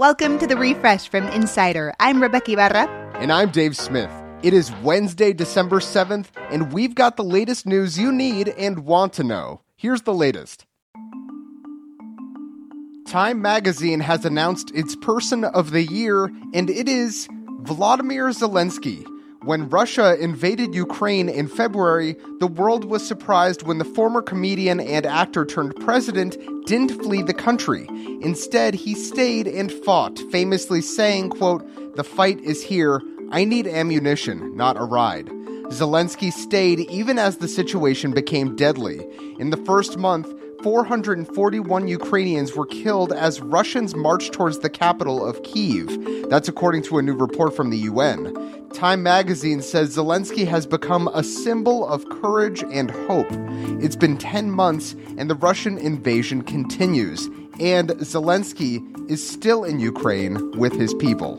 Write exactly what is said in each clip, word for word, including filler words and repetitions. Welcome to The Refresh from Insider. I'm Rebecca Ibarra. And I'm Dave Smith. It is Wednesday, December seventh, and we've got the latest news you need and want to know. Here's the latest. Time magazine has announced its Person of the Year, and it is Volodymyr Zelenskyy. When Russia invaded Ukraine in February, the world was surprised when the former comedian and actor turned president didn't flee the country. Instead, he stayed and fought, famously saying, quote, "The fight is here. I need ammunition, not a ride." Zelenskyy stayed even as the situation became deadly. In the first month, four hundred forty-one Ukrainians were killed as Russians marched towards the capital of Kyiv. That's according to a new report from the U N. Time magazine says Zelenskyy has become a symbol of courage and hope. It's been ten months and the Russian invasion continues. And Zelenskyy is still in Ukraine with his people.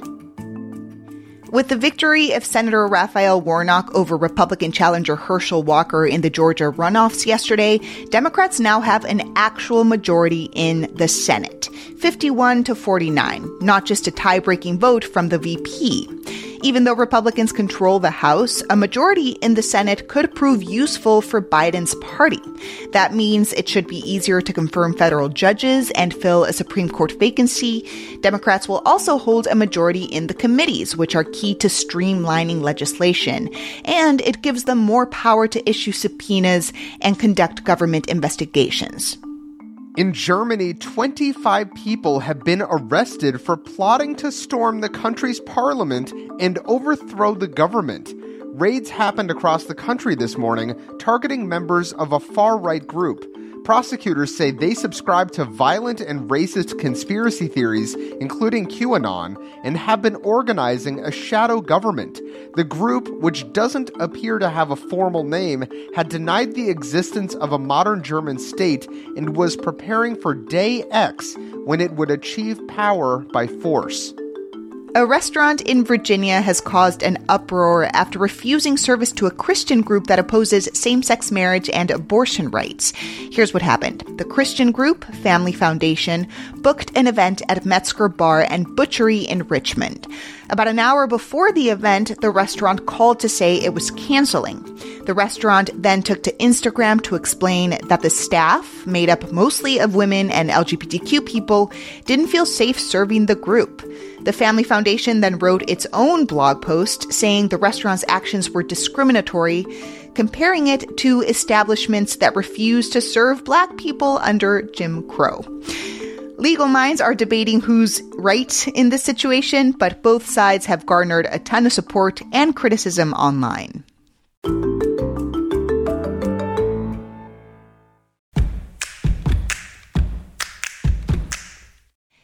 With the victory of Senator Raphael Warnock over Republican challenger Herschel Walker in the Georgia runoffs yesterday, Democrats now have an actual majority in the Senate, fifty-one to forty-nine, not just a tie-breaking vote from the V P. Even though Republicans control the House, a majority in the Senate could prove useful for Biden's party. That means it should be easier to confirm federal judges and fill a Supreme Court vacancy. Democrats will also hold a majority in the committees, which are key to streamlining legislation. And it gives them more power to issue subpoenas and conduct government investigations. In Germany, twenty-five people have been arrested for plotting to storm the country's parliament and overthrow the government. Raids happened across the country this morning, targeting members of a far-right group. Prosecutors say they subscribe to violent and racist conspiracy theories, including QAnon, and have been organizing a shadow government. The group, which doesn't appear to have a formal name, had denied the existence of a modern German state and was preparing for Day X, when it would achieve power by force. A restaurant in Virginia has caused an uproar after refusing service to a Christian group that opposes same-sex marriage and abortion rights. Here's what happened. The Christian group, Family Foundation, booked an event at Metzger Bar and Butchery in Richmond. About an hour before the event, the restaurant called to say it was canceling. The restaurant then took to Instagram to explain that the staff, made up mostly of women and L G B T Q people, didn't feel safe serving the group. The Family Foundation then wrote its own blog post saying the restaurant's actions were discriminatory, comparing it to establishments that refuse to serve Black people under Jim Crow. Legal minds are debating who's right in this situation, but both sides have garnered a ton of support and criticism online.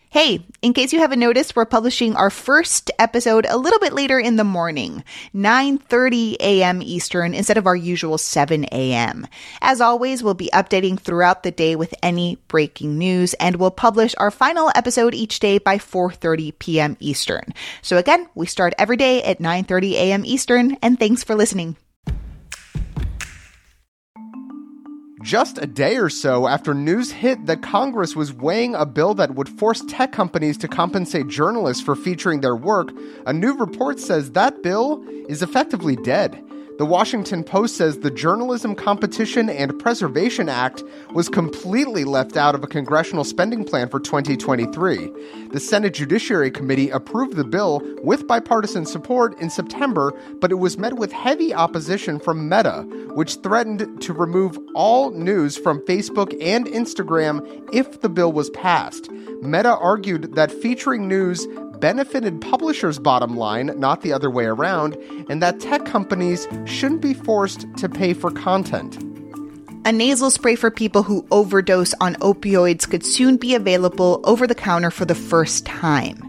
Hey, in case you haven't noticed, we're publishing our first episode a little bit later in the morning, nine thirty a.m. Eastern instead of our usual seven a.m. As always, we'll be updating throughout the day with any breaking news, and we'll publish our final episode each day by four thirty p.m. Eastern. So again, we start every day at nine thirty a.m. Eastern, and thanks for listening. Just a day or so after news hit that Congress was weighing a bill that would force tech companies to compensate journalists for featuring their work, a new report says that bill is effectively dead. The Washington Post says the Journalism Competition and Preservation Act was completely left out of a congressional spending plan for twenty twenty-three. The Senate Judiciary Committee approved the bill with bipartisan support in September, but it was met with heavy opposition from Meta, which threatened to remove all news from Facebook and Instagram if the bill was passed. Meta argued that featuring news benefited publishers' bottom line, not the other way around, and that tech companies shouldn't be forced to pay for content. A nasal spray for people who overdose on opioids could soon be available over the counter for the first time.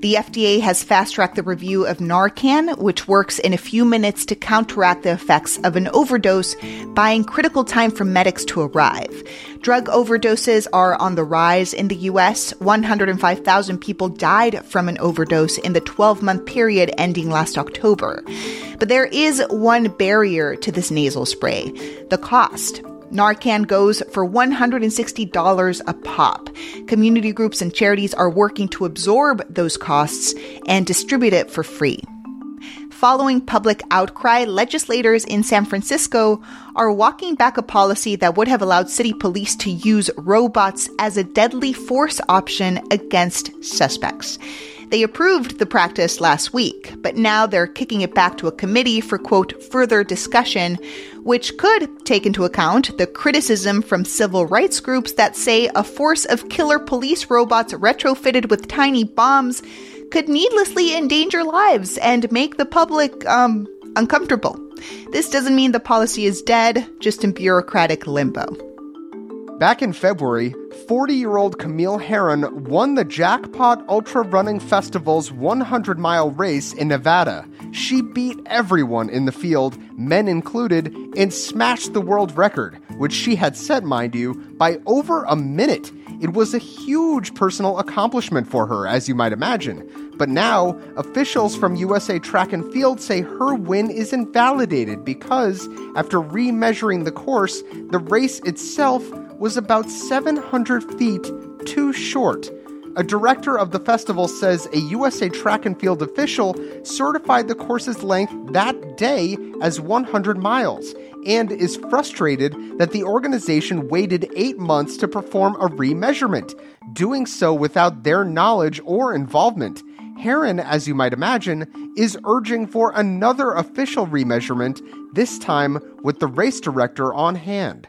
The F D A has fast-tracked the review of Narcan, which works in a few minutes to counteract the effects of an overdose, buying critical time for medics to arrive. Drug overdoses are on the rise in the U S. one hundred five thousand people died from an overdose in the twelve-month period ending last October. But there is one barrier to this nasal spray: the cost. Narcan goes for one hundred sixty dollars a pop. Community groups and charities are working to absorb those costs and distribute it for free. Following public outcry, legislators in San Francisco are walking back a policy that would have allowed city police to use robots as a deadly force option against suspects. They approved the practice last week, but now they're kicking it back to a committee for, quote, further discussion, which could take into account the criticism from civil rights groups that say a force of killer police robots retrofitted with tiny bombs could needlessly endanger lives and make the public, um, uncomfortable. This doesn't mean the policy is dead, just in bureaucratic limbo. Back in February, forty-year-old Camille Herron won the Jackpot Ultra Running Festival's hundred-mile race in Nevada. She beat everyone in the field, men included, and smashed the world record, which she had set, mind you, by over a minute. It was a huge personal accomplishment for her, as you might imagine. But now, officials from U S A Track and Field say her win is invalidated because, after remeasuring the course, the race itself was about seven hundred feet too short. A director of the festival says a U S A Track and Field official certified the course's length that day as one hundred miles and is frustrated that the organization waited eight months to perform a remeasurement, doing so without their knowledge or involvement. Herron, as you might imagine, is urging for another official remeasurement, this time with the race director on hand.